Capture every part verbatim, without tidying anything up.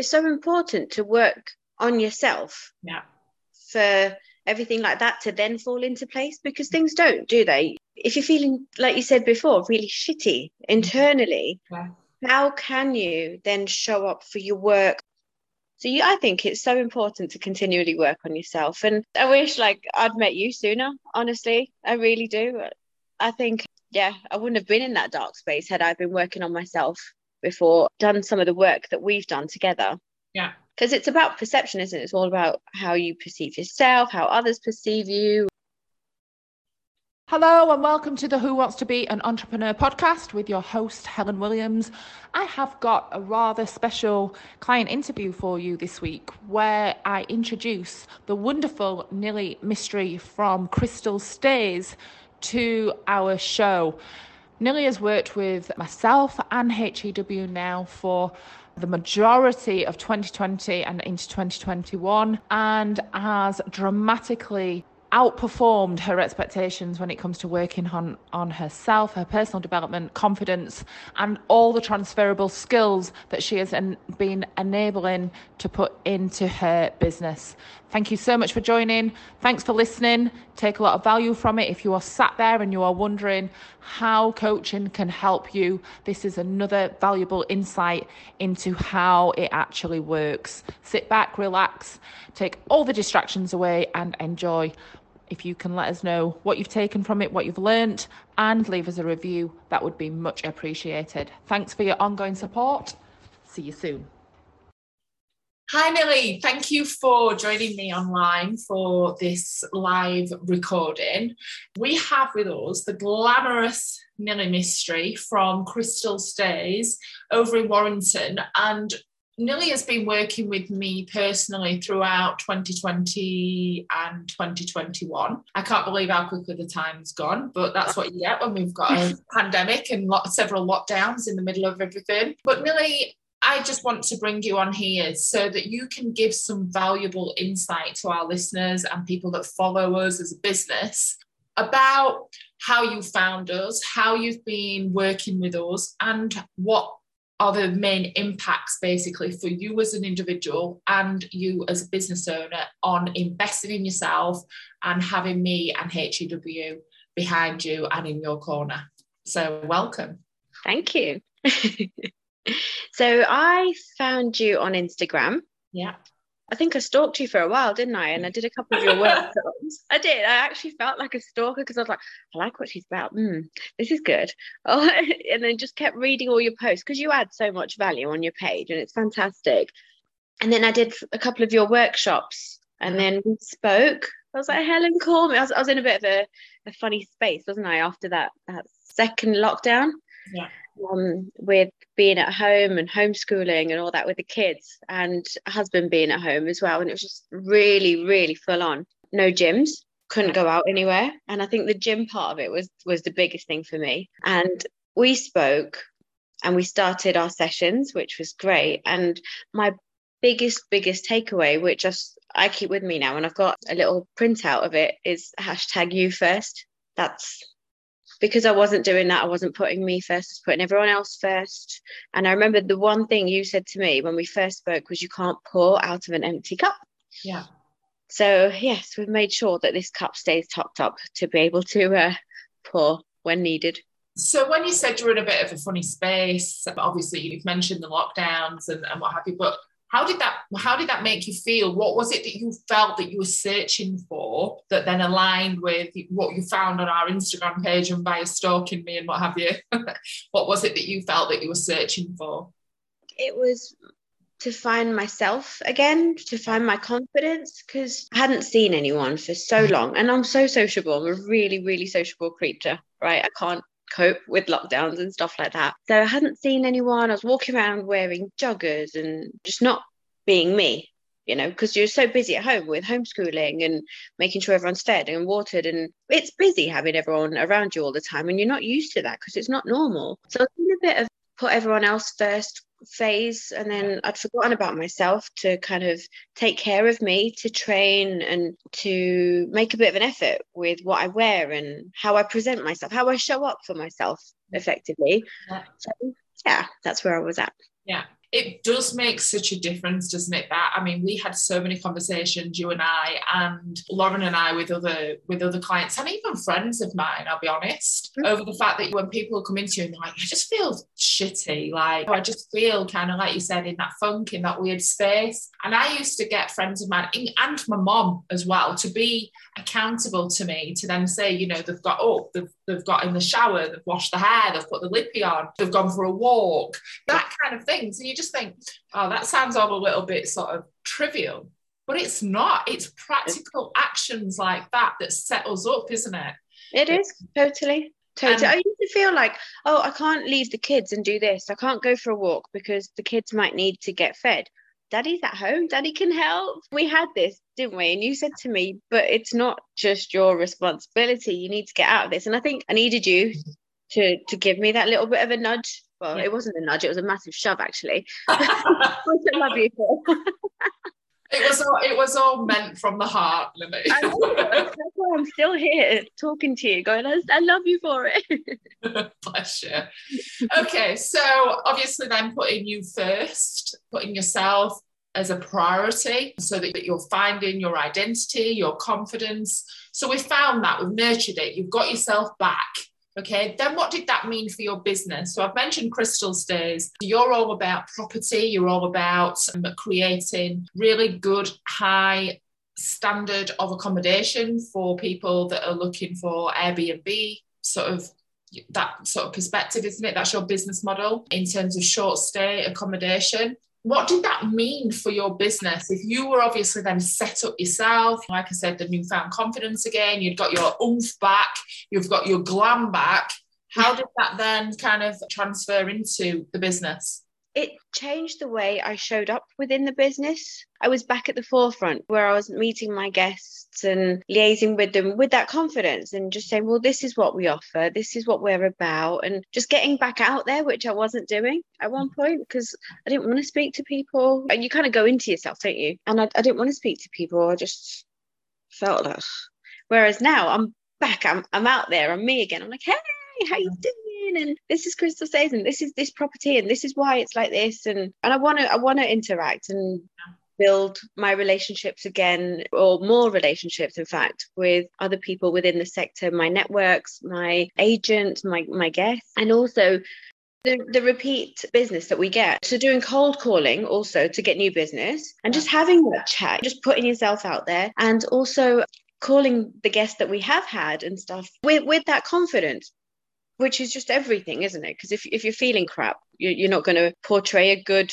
it's so important to work on yourself yeah. for everything like that to then fall into place, because things don't, do they? If you're feeling, like you said before, really shitty internally, yeah. how can you then show up for your work? So you, I think it's so important to continually work on yourself. And I wish like I'd met you sooner, honestly. I really do. I think, yeah, I wouldn't have been in that dark space had I been working on myself before, done some of the work that we've done together. Yeah. Because it's about perception, isn't it? It's all about how you perceive yourself, how others perceive you. Hello and welcome to the Who Wants to Be an Entrepreneur podcast with your host, Helen Williams. I have got a rather special client interview for you this week where I introduce the wonderful Nilly Mistry from Crystal Stays to our show. Nilly has worked with myself and H E W now for the majority of twenty twenty and into twenty twenty-one, and has dramatically outperformed her expectations when it comes to working on, on herself, her personal development, confidence, and all the transferable skills that she has en- been enabling to put into her business. Thank you so much for joining. Thanks for listening. Take a lot of value from it. If you are sat there and you are wondering how coaching can help you, this is another valuable insight into how it actually works. Sit back, relax, take all the distractions away and enjoy. If you can let us know what you've taken from it, what you've learned, and leave us a review, that would be much appreciated. Thanks for your ongoing support. See you soon. Hi, Nilly. Thank you for joining me online for this live recording. We have with us the glamorous Nilly Mistry from Crystal Stays over in Warrington, and Nilly has been working with me personally throughout twenty twenty and twenty twenty-one. I can't believe how quickly the time's gone, but that's what you get when we've got a pandemic and lot, several lockdowns in the middle of everything. But Nilly, I just want to bring you on here so that you can give some valuable insight to our listeners and people that follow us as a business about how you found us, how you've been working with us, and what are the main impacts basically for you as an individual and you as a business owner on investing in yourself and having me and H E W behind you and in your corner. So welcome. Thank you. So I found you on Instagram. Yeah. I think I stalked you for a while, didn't I? And I did a couple of your workshops. I did. I actually felt like a stalker because I was like, I like what she's about. Mm, this is good. Oh, and then just kept reading all your posts because you add so much value on your page and it's fantastic. And then I did a couple of your workshops and then we spoke. I was like, Helen, call me. I was, I was in a bit of a, a funny space, wasn't I, after that, that second lockdown? Yeah. Um, with being at home and homeschooling and all that with the kids and husband being at home as well, and it was just really really full on. No gyms, couldn't go out anywhere, and I think the gym part of it was was the biggest thing for me. And we spoke and we started our sessions, which was great. And my biggest biggest takeaway, which I, I keep with me now and I've got a little printout of it, is hashtag you first. That's because I wasn't doing that. I wasn't putting me first, I was putting everyone else first. And I remember the one thing you said to me when we first spoke was you can't pour out of an empty cup. Yeah. So yes, we've made sure that this cup stays topped up to be able to uh, pour when needed. So when you said you're in a bit of a funny space, obviously you've mentioned the lockdowns and, and what have you, but how did that, how did that make you feel? What was it that you felt that you were searching for that then aligned with what you found on our Instagram page and by stalking me and what have you? What was it that you felt that you were searching for? It was to find myself again, to find my confidence, because I hadn't seen anyone for so long. And I'm so sociable. I'm a really, really sociable creature, right? I can't cope with lockdowns and stuff like that. So I hadn't seen anyone. I was walking around wearing joggers and just not being me, you know, because you're so busy at home with homeschooling and making sure everyone's fed and watered, and it's busy having everyone around you all the time, and you're not used to that because it's not normal. So I was in a bit of put everyone else first phase, and then I'd forgotten about myself to kind of take care of me, to train and to make a bit of an effort with what I wear and how I present myself, how I show up for myself effectively. Yeah. So yeah, that's where I was at. Yeah. it does make such a difference, doesn't it? That, I mean, we had so many conversations, you and I, and Lauren and I, with other with other clients and even friends of mine, I'll be honest, mm-hmm. over the fact that when people come into you and they're like, I just feel shitty, like I just feel kind of, like you said, in that funk, in that weird space. And I used to get friends of mine and my mom as well to be accountable to me, to then say, you know, they've got up, they've, they've got in the shower, they've washed their hair, they've put the lippy on, they've gone for a walk, that kind of thing. So you just think, oh, that sounds all a little bit sort of trivial, but it's not. It's practical actions like that that set us up, isn't it? It is, totally. Totally. Um, I used to feel like, oh, I can't leave the kids and do this. I can't go for a walk because the kids might need to get fed. Daddy's at home, Daddy can help. We had this, didn't we? And you said to me, but it's not just your responsibility. You need to get out of this. And I think I needed you to to give me that little bit of a nudge. Well, yeah. It wasn't a nudge, it was a massive shove, actually. I love you for It was all, it was all meant from the heart, Lily. That's why I'm still here talking to you, going, I, I love you for it. Bless you. Okay, so obviously then putting you first, putting yourself as a priority so that you're finding your identity, your confidence. So we found that, we've nurtured it, you've got yourself back. Okay, then what did that mean for your business? So I've mentioned Crystal Stays. You're all about property. You're all about creating really good, high standard of accommodation for people that are looking for Airbnb, sort of that sort of perspective, isn't it? That's your business model in terms of short stay accommodation. What did that mean for your business? If you were obviously then set up yourself, like I said, the newfound confidence again, you've got your oomph back, you've got your glam back. How did that then kind of transfer into the business? It changed the way I showed up within the business. I was back at the forefront where I was meeting my guests and liaising with them with that confidence and just saying, well, this is what we offer. This is what we're about. And just getting back out there, which I wasn't doing at one point because I didn't want to speak to people. And you kind of go into yourself, don't you? And I, I didn't want to speak to people. I just felt that. Whereas now I'm back, I'm, I'm out there, I'm me again. I'm like, hey, how you doing? And this is Crystal Stays, and this is this property, and this is why it's like this, and and I want to I want to interact and build my relationships again, or more relationships, in fact, with other people within the sector, my networks, my agents, my my guests, and also the, the repeat business that we get. So doing cold calling also to get new business, and just having that chat, just putting yourself out there, and also calling the guests that we have had and stuff with with that confidence. Which is just everything, isn't it? Because if, if you're feeling crap, you're, you're not going to portray a good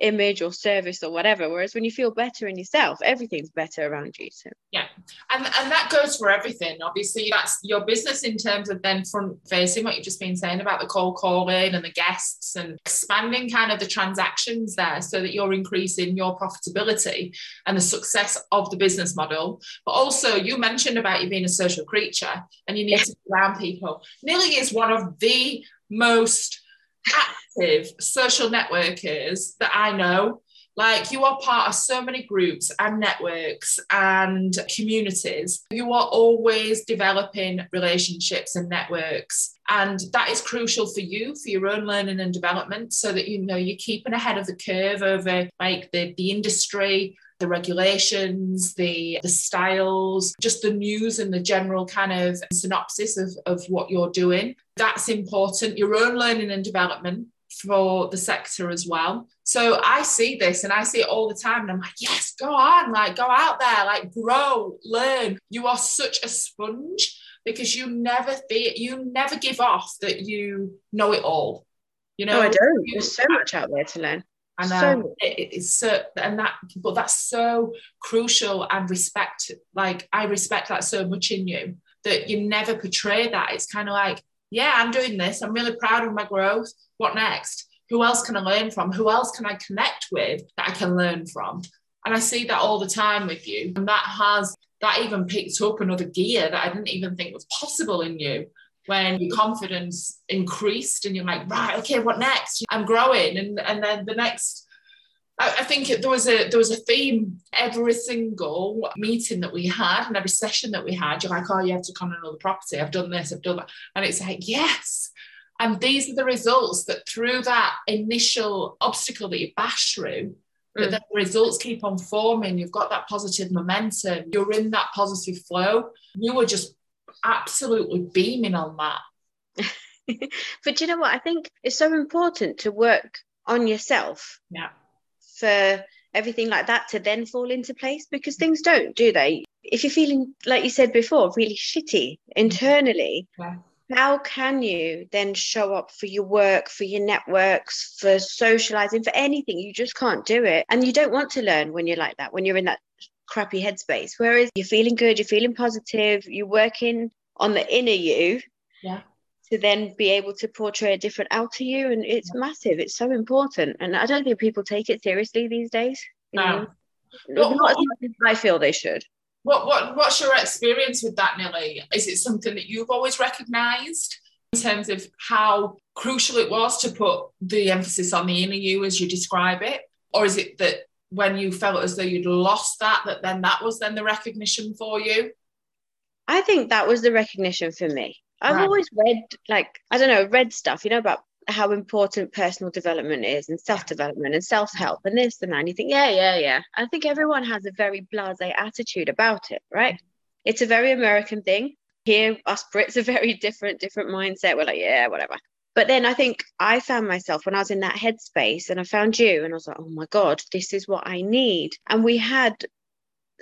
image or service or whatever. Whereas when you feel better in yourself, everything's better around you. So. Yeah. And, and that goes for everything. Obviously, that's your business in terms of then front facing what you've just been saying about the cold calling and the guests and expanding kind of the transactions there so that you're increasing your profitability and the success of the business model. But also you mentioned about you being a social creature and you need yeah. to be around people. Nilly is one of the most active social networkers that I know. Like, you are part of so many groups and networks and communities. You are always developing relationships and networks, and that is crucial for you, for your own learning and development, so that you know you're keeping ahead of the curve over like the, the industry, the regulations, the the styles, just the news and the general kind of synopsis of, of what you're doing. That's important. Your own learning and development for the sector as well. So I see this and I see it all the time. And I'm like, yes, go on, like go out there, like grow, learn. You are such a sponge because you never th- you never give off that you know it all. You know, no, I don't. You, There's so much out there to learn. And so, it is so, and that, but that's so crucial and respect. Like, I respect that so much in you that you never portray that. It's kind of like, yeah, I'm doing this. I'm really proud of my growth. What next? Who else can I learn from? Who else can I connect with that I can learn from? And I see that all the time with you. And that has, that even picked up another gear that I didn't even think was possible in you. When your confidence increased and you're like, right, okay, what next? I'm growing. And and then the next, I, I think it, there was a there was a theme every single meeting that we had and every session that we had. You're like, oh, you have to come on another property. I've done this, I've done that. And it's like, yes, And these are the results that through that initial obstacle that you bash through, but then the results keep on forming. You've got that positive momentum. You're in that positive flow. You were just absolutely beaming on that. But you know what? I think it's so important to work on yourself. Yeah. For everything like that to then fall into place, because things don't, do they? If you're feeling, like you said before, really shitty internally, yeah. How can you then show up for your work, for your networks, for socializing, for anything? You just can't do it. And you don't want to learn when you're like that, when you're in that crappy headspace. Whereas you're feeling good, you're feeling positive, you're working on the inner you, yeah, to then be able to portray a different outer you. And it's yeah. massive. It's so important. And I don't think people take it seriously these days. You no. Know? Not as much as I feel they should. What what what's your experience with that, Nilly? Is it something that you've always recognised in terms of how crucial it was to put the emphasis on the inner you as you describe it? Or is it that when you felt as though you'd lost that, that then that was then the recognition for you? I think that was the recognition for me. I've right. always read, like, I don't know, read stuff, you know, about how important personal development is and self-development and self-help and this and that, and you think yeah yeah yeah I think everyone has a very blasé attitude about it, right? It's a very American thing. Here us Brits are very different different mindset. We're like, yeah, whatever. But then I think I found myself when I was in that headspace, and I found you, and I was like, oh my god, this is what I need. And we had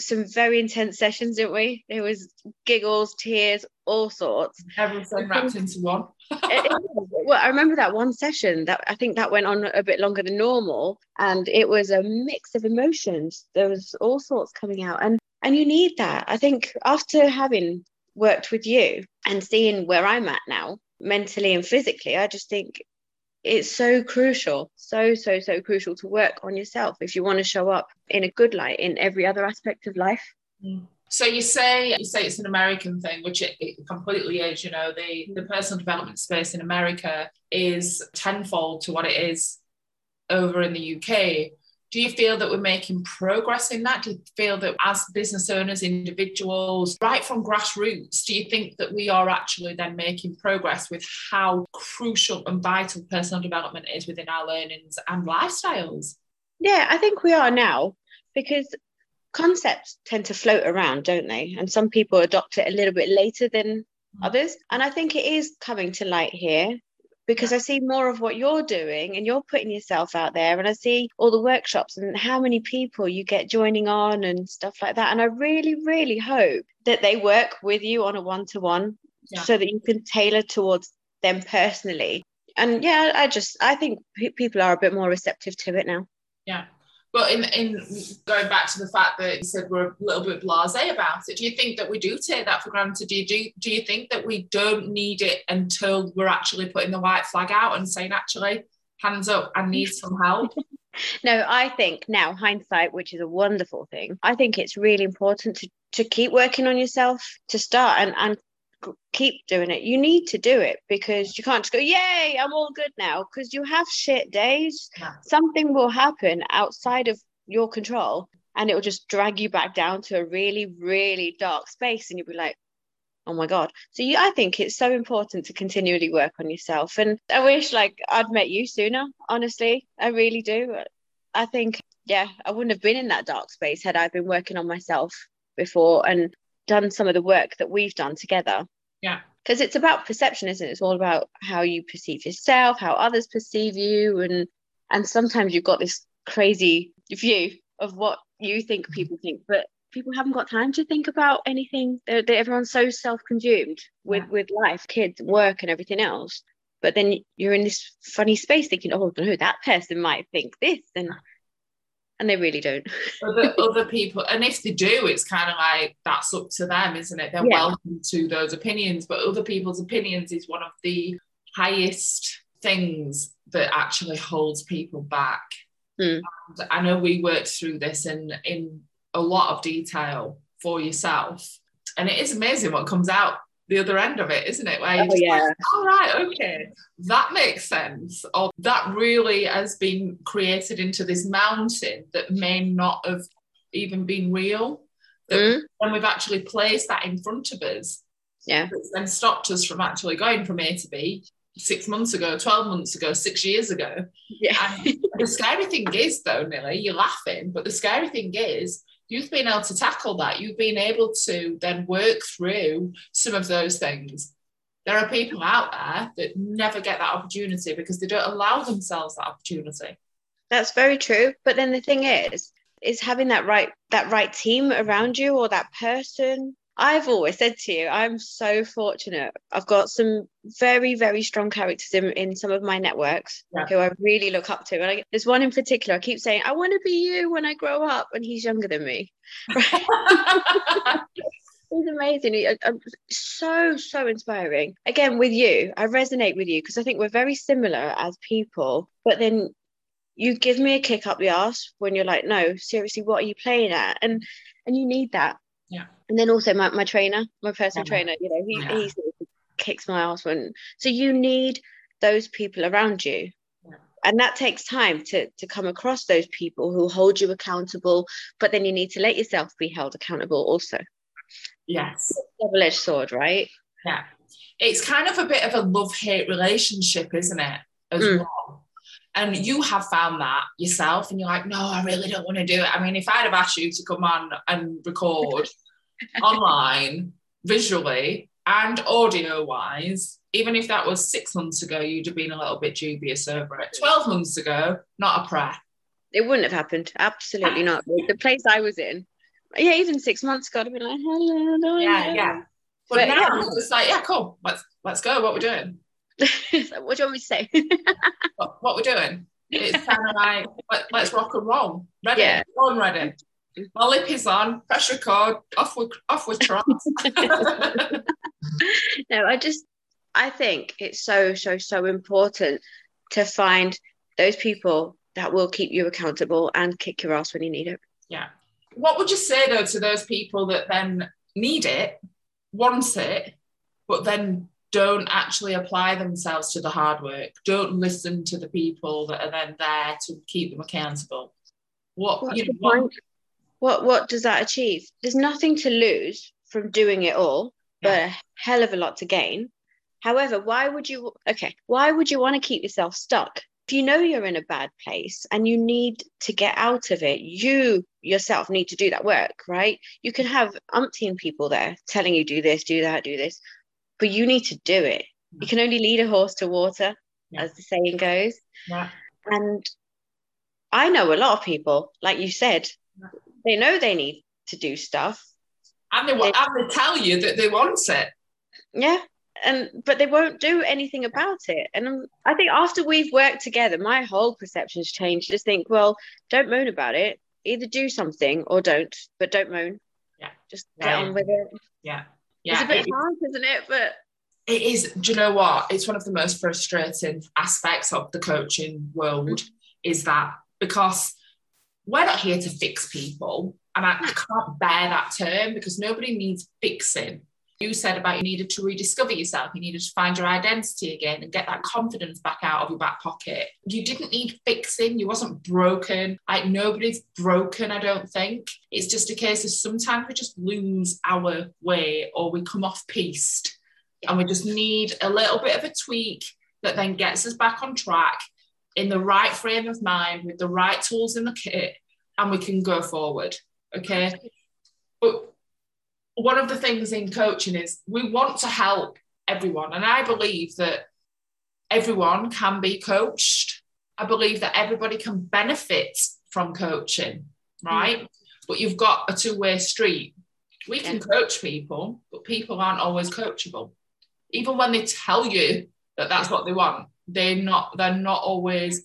some very intense sessions, didn't we? There was giggles, tears, all sorts. Everything wrapped into one. Well, I remember that one session that I think that went on a bit longer than normal, and it was a mix of emotions. There was all sorts coming out, and and you need that. I think after having worked with you and seeing where I'm at now, mentally and physically, I just think it's so crucial, so, so, so crucial to work on yourself if you want to show up in a good light in every other aspect of life. Mm. So you say you say it's an American thing, which it, it completely is. You know, the, the personal development space in America is tenfold to what it is over in the U K. Do you feel that we're making progress in that? Do you feel that as business owners, individuals, right from grassroots, do you think that we are actually then making progress with how crucial and vital personal development is within our learnings and lifestyles? Yeah, I think we are now, because concepts tend to float around, don't they? And some people adopt it a little bit later than others. And I think it is coming to light here, because I see more of what you're doing and you're putting yourself out there, and I see all the workshops and how many people you get joining on and stuff like that. And I really, really hope that they work with you on a one-to-one, yeah, so that you can tailor towards them personally. And yeah, I just, I think people are a bit more receptive to it now. Yeah. But in, in going back to the fact that you said we're a little bit blasé about it, do you think that we do take that for granted? Do you, do, do you think that we don't need it until we're actually putting the white flag out and saying, actually, hands up, I need some help? No, I think now, hindsight, which is a wonderful thing, I think it's really important to, to keep working on yourself, to start and, and keep doing it. You need to do it, because you can't just go, yay, I'm all good now, because you have shit days. Yeah. Something will happen outside of your control, and it will just drag you back down to a really, really dark space, and you'll be like, oh my god. So you, I think it's so important to continually work on yourself, and I wish like I'd met you sooner, honestly. I really do. I think, yeah, I wouldn't have been in that dark space had I been working on myself before and done some of the work that we've done together. Yeah, because it's about perception, isn't it? It's all about how you perceive yourself, how others perceive you, and and sometimes you've got this crazy view of what you think people think, but people haven't got time to think about anything. They're, they're, everyone's so self-consumed with, yeah, with life, kids, work and everything else. But then you're in this funny space thinking, oh no, that person might think this, and And they really don't. other, other people, and if they do, it's kind of like that's up to them, isn't it? They're yeah. welcome to those opinions, but other people's opinions is one of the highest things that actually holds people back. Mm. And I know we worked through this in in a lot of detail for yourself, and it is amazing what comes out the other end of it, isn't it? Where you're oh, just yeah. like, all right, okay, that makes sense. Or that really has been created into this mountain that may not have even been real. That mm. when we've actually placed that in front of us, yeah, it's then stopped us from actually going from A to B, six months ago, twelve months ago, six years ago. Yeah. And the scary thing is though, Nilly, you're laughing, but the scary thing is you've been able to tackle that. You've been able to then work through some of those things. There are people out there that never get that opportunity because they don't allow themselves that opportunity. That's very true. But then the thing is, is having that right, that right team around you or that person. I've always said to you, I'm so fortunate. I've got some very, very strong characters in, in some of my networks yeah. who I really look up to. And I, there's one in particular, I keep saying, I want to be you when I grow up. And he's younger than me. Right? He's amazing. He, I'm so, so inspiring. Again, with you, I resonate with you because I think we're very similar as people. But then you give me a kick up the arse when you're like, no, seriously, what are you playing at? And and you need that. Yeah. And then also my, my trainer, my personal yeah. trainer, you know, he, yeah. he sort of kicks my ass when. So you need those people around you. Yeah. And that takes time to, to come across those people who hold you accountable. But then you need to let yourself be held accountable also. Yes. Double-edged sword, right? Yeah. It's kind of a bit of a love-hate relationship, isn't it? As mm. well. And you have found that yourself and you're like, no, I really don't want to do it. I mean, if I'd have asked you to come on and record online, visually and audio-wise, even if that was six months ago, you'd have been a little bit dubious over it. twelve months ago, not a prayer. It wouldn't have happened. Absolutely not. The place I was in. Yeah, even six months ago, I'd have been like, hello, hello. Yeah, yeah. But, but now it's yeah. like, yeah, cool. Let's let's go. What we're doing? Like, what do you want me to say? what, what we're doing? It's kind of like let, let's rock and roll. Ready? Yeah. On ready. My lip is on. Press record. Off with off with trot. No, I just I think it's so so so important to find those people that will keep you accountable and kick your ass when you need it. Yeah. What would you say, though, to those people that then need it, want it, but then don't actually apply themselves to the hard work, don't listen to the people that are then there to keep them accountable? What What's you know, what, what, what does that achieve? There's nothing to lose from doing it all, yeah. but a hell of a lot to gain. However, why would you, okay, why would you want to keep yourself stuck? If you know you're in a bad place and you need to get out of it, you yourself need to do that work, right? You can have umpteen people there telling you do this, do that, do this, but you need to do it. Yeah. You can only lead a horse to water, yeah. as the saying goes. Yeah. And I know a lot of people, like you said, yeah. they know they need to do stuff. And they, they, and they tell you that they want it. Yeah. And but they won't do anything about it. And I'm, I think after we've worked together, my whole perception's changed. Just think, well, don't moan about it. Either do something or don't, but don't moan. Yeah, just get yeah. on with it. Yeah, yeah. It's a bit it, hard, isn't it? But it is. Do you know what? It's one of the most frustrating aspects of the coaching world mm-hmm. is that because we're not here to fix people, and I can't bear that term because nobody needs fixing. You said about you needed to rediscover yourself, you needed to find your identity again and get that confidence back out of your back pocket. You didn't need fixing, you wasn't broken. Like, nobody's broken, I don't think. It's just a case of sometimes we just lose our way or we come off piste and we just need a little bit of a tweak that then gets us back on track in the right frame of mind with the right tools in the kit, and we can go forward. Okay. But one of the things in coaching is we want to help everyone. And I believe that everyone can be coached. I believe that everybody can benefit from coaching, right? Mm. But you've got a two-way street. We can coach people, but people aren't always coachable. Even when they tell you that that's what they want, they're not, they're not always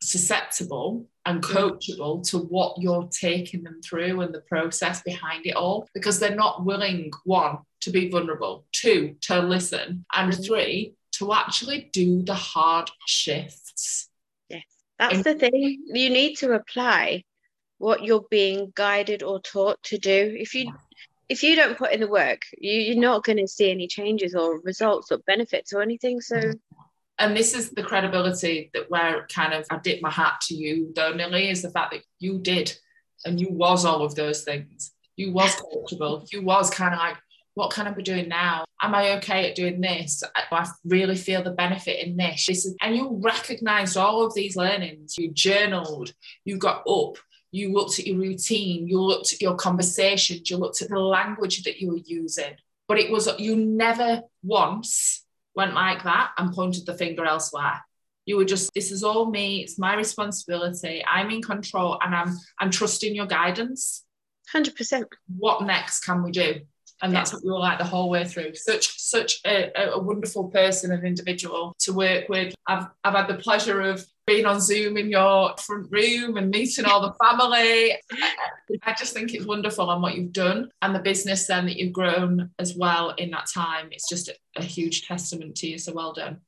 susceptible and coachable to what you're taking them through and the process behind it all, because they're not willing, one, to be vulnerable, two, to listen, and three, to actually do the hard shifts. Yes, that's In- the thing. You need to apply what you're being guided or taught to do. If you if you don't put in the work, you, you're not going to see any changes or results or benefits or anything. So and this is the credibility that where kind of I dip my hat to you, though, Nilly, is the fact that you did and you was all of those things. You was coachable. You was kind of like, what can I be doing now? Am I okay at doing this? I really feel the benefit in this. this is, and you recognised all of these learnings. You journaled, you got up, you looked at your routine, you looked at your conversations, you looked at the language that you were using. But it was, you never once went like that and pointed the finger elsewhere. You were just, this is all me, it's my responsibility, I'm in control, and I'm I'm trusting your guidance. one hundred percent. What next can we do? And that's what we were like the whole way through. Such such a, a wonderful person and individual to work with. I've I've had the pleasure of being on Zoom in your front room and meeting all the family. I just think it's wonderful on what you've done, and the business then that you've grown as well in that time. It's just a, a huge testament to you. So well done.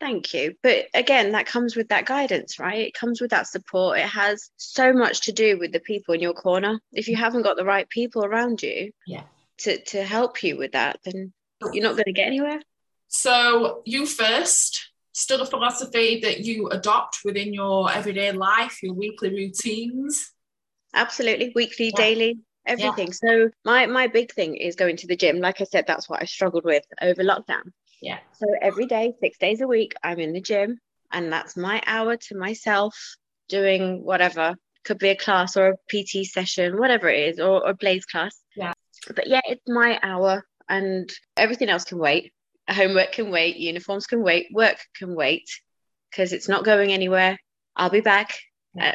Thank you. But again, that comes with that guidance, right? It comes with that support. It has so much to do with the people in your corner. If you haven't got the right people around you, yeah. To, to help you with that, then you're not going to get anywhere. So you first, still a philosophy that you adopt within your everyday life, your weekly routines? Absolutely, weekly, yeah. daily, everything. Yeah. So my, my big thing is going to the gym. Like I said, that's what I struggled with over lockdown. Yeah. So every day, six days a week, I'm in the gym, and that's my hour to myself doing whatever. Could be a class or a P T session, whatever it is, or a Blaze class. Yeah. But yeah, it's my hour, and everything else can wait. Homework can wait, uniforms can wait, work can wait, because it's not going anywhere. I'll be back uh,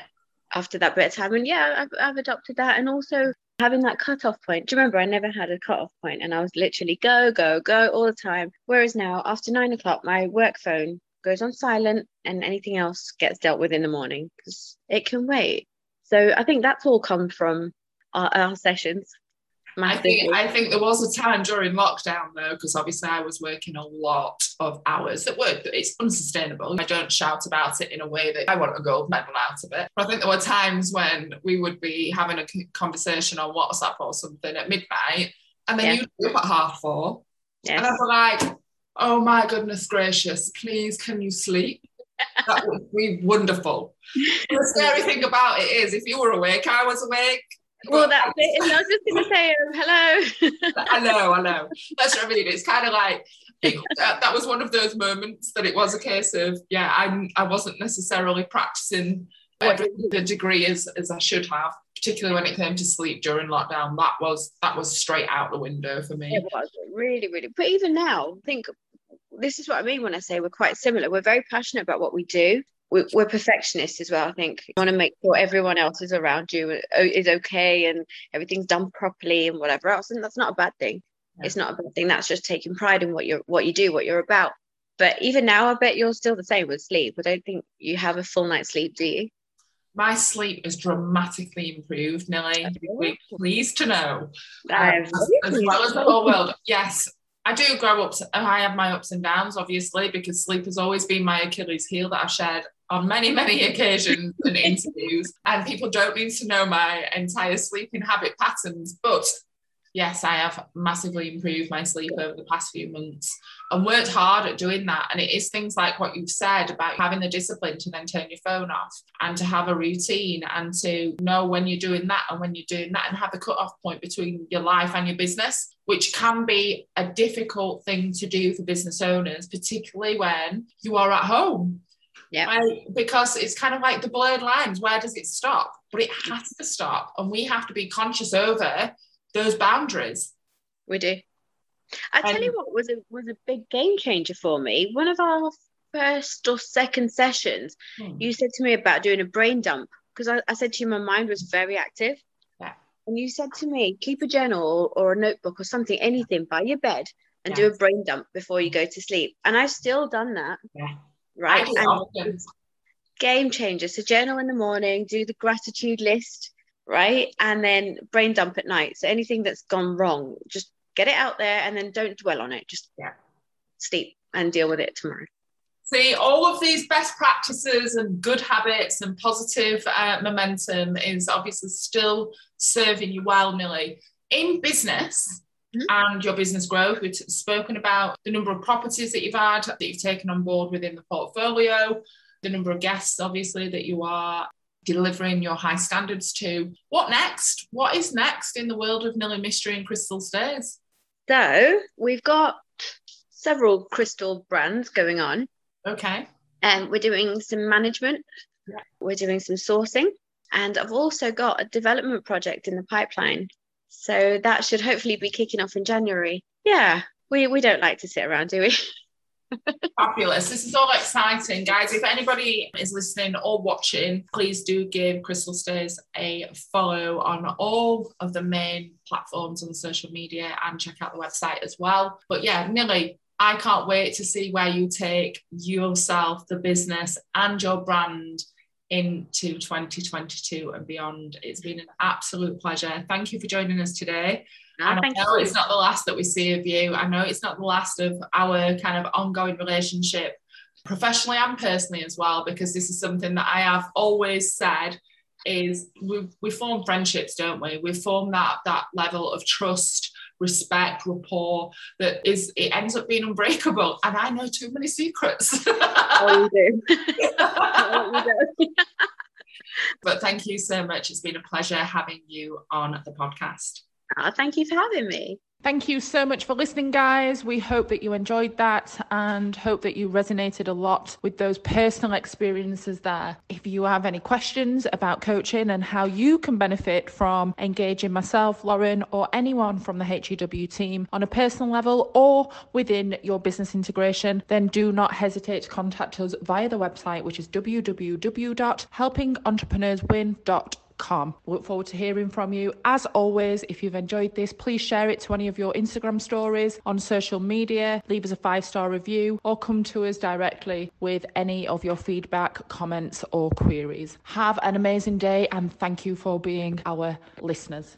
after that bit of time. And yeah, I've, I've adopted that. And also having that cut-off point. Do you remember I never had a cut-off point, and I was literally go, go, go all the time. Whereas now, after nine o'clock, my work phone goes on silent, and anything else gets dealt with in the morning because it can wait. So I think that's all come from our, our sessions. I think I think there was a time during lockdown though, because obviously I was working a lot of hours at work. It's unsustainable. I don't shout about it in a way that I want a gold medal out of it. But I think there were times when we would be having a conversation on WhatsApp or something at midnight, and then yeah. you'd be up at half four, yes. and I was like, "Oh my goodness gracious! Please, can you sleep?" That would be wonderful. The scary thing about it is, if you were awake, I was awake. Well, that's it. And I was just going to say, um, hello. I know, I know. That's what I mean. It's kind of like, it, that, that was one of those moments that it was a case of, yeah, I I wasn't necessarily practicing every degree as, as I should have, particularly when it came to sleep during lockdown. That was, that was straight out the window for me. It was really, really. But even now, I think this is what I mean when I say we're quite similar. We're very passionate about what we do. We're perfectionists as well. I think you want to make sure everyone else is around you is okay and everything's done properly and whatever else, and that's not a bad thing. Yeah. It's not a bad thing. That's just taking pride in what you're what you do, what you're about. But even now, I bet you're still the same with sleep. I don't think you have a full night's sleep, do you? My sleep has dramatically improved, Nilly. You'd be pleased to know, um, as, as well as the whole world. Yes. I do grow up, and I have my ups and downs, obviously, because sleep has always been my Achilles heel that I've shared on many, many occasions and interviews. And people don't need to know my entire sleeping habit patterns. But yes, I have massively improved my sleep over the past few months and worked hard at doing that. And it is things like what you've said about having the discipline to then turn your phone off and to have a routine and to know when you're doing that and when you're doing that and have a cut-off point between your life and your business, which can be a difficult thing to do for business owners, particularly when you are at home. Yeah, I, because it's kind of like the blurred lines. Where does it stop? But it has to stop, and we have to be conscious over those boundaries. We do. I tell um, you what was a was a big game changer for me. One of our first or second sessions, hmm. you said to me about doing a brain dump, because I, I said to you my mind was very active. Yeah. And you said to me, keep a journal or, or a notebook or something, anything by your bed, and yeah. do a brain dump before you go to sleep. And I've still done that. Yeah. Right, and game changer. So journal in the morning, do the gratitude list, right, and then brain dump at night. So anything that's gone wrong, just get it out there, and then don't dwell on it. Just yeah. sleep and deal with it tomorrow. See, all of these best practices and good habits and positive uh, momentum is obviously still serving you well, Nilly, in business. Mm-hmm. And your business growth. We've spoken about the number of properties that you've had, that you've taken on board within the portfolio, the number of guests, obviously, that you are delivering your high standards to. What next? What is next in the world of Nilly Mistry and Crystal Stays? So we've got several Crystal brands going on. Okay. And um, we're doing some management. Yeah. We're doing some sourcing. And I've also got a development project in the pipeline. So that should hopefully be kicking off in January. Yeah. We, we don't like to sit around, do we? Fabulous. This is all exciting, guys. If anybody is listening or watching, please do give Crystal Stays a follow on all of the main platforms on social media and check out the website as well. But yeah, Nilly, I can't wait to see where you take yourself, the business and your brand into twenty twenty-two and beyond. It's been an absolute pleasure. Thank you for joining us today. No, and I know you. It's not the last that we see of you. I know it's not the last of our kind of ongoing relationship, professionally and personally as well, because this is something that I have always said is we we form friendships, don't we? We form that that level of trust, respect, rapport that is, it ends up being unbreakable. And I know too many secrets. Oh, you do. Oh, you do. But thank you so much. It's been a pleasure having you on the podcast. Oh, thank you for having me. Thank you so much for listening, guys. We hope that you enjoyed that and hope that you resonated a lot with those personal experiences there. If you have any questions about coaching and how you can benefit from engaging myself, Lauren, or anyone from the H E W team on a personal level or within your business integration, then do not hesitate to contact us via the website, which is w w w dot helping entrepreneurs win dot com. We look forward to hearing from you. As always, if you've enjoyed this, please share it to any of your Instagram stories, on social media, leave us a five-star review, or come to us directly with any of your feedback, comments, or queries. Have an amazing day, and thank you for being our listeners.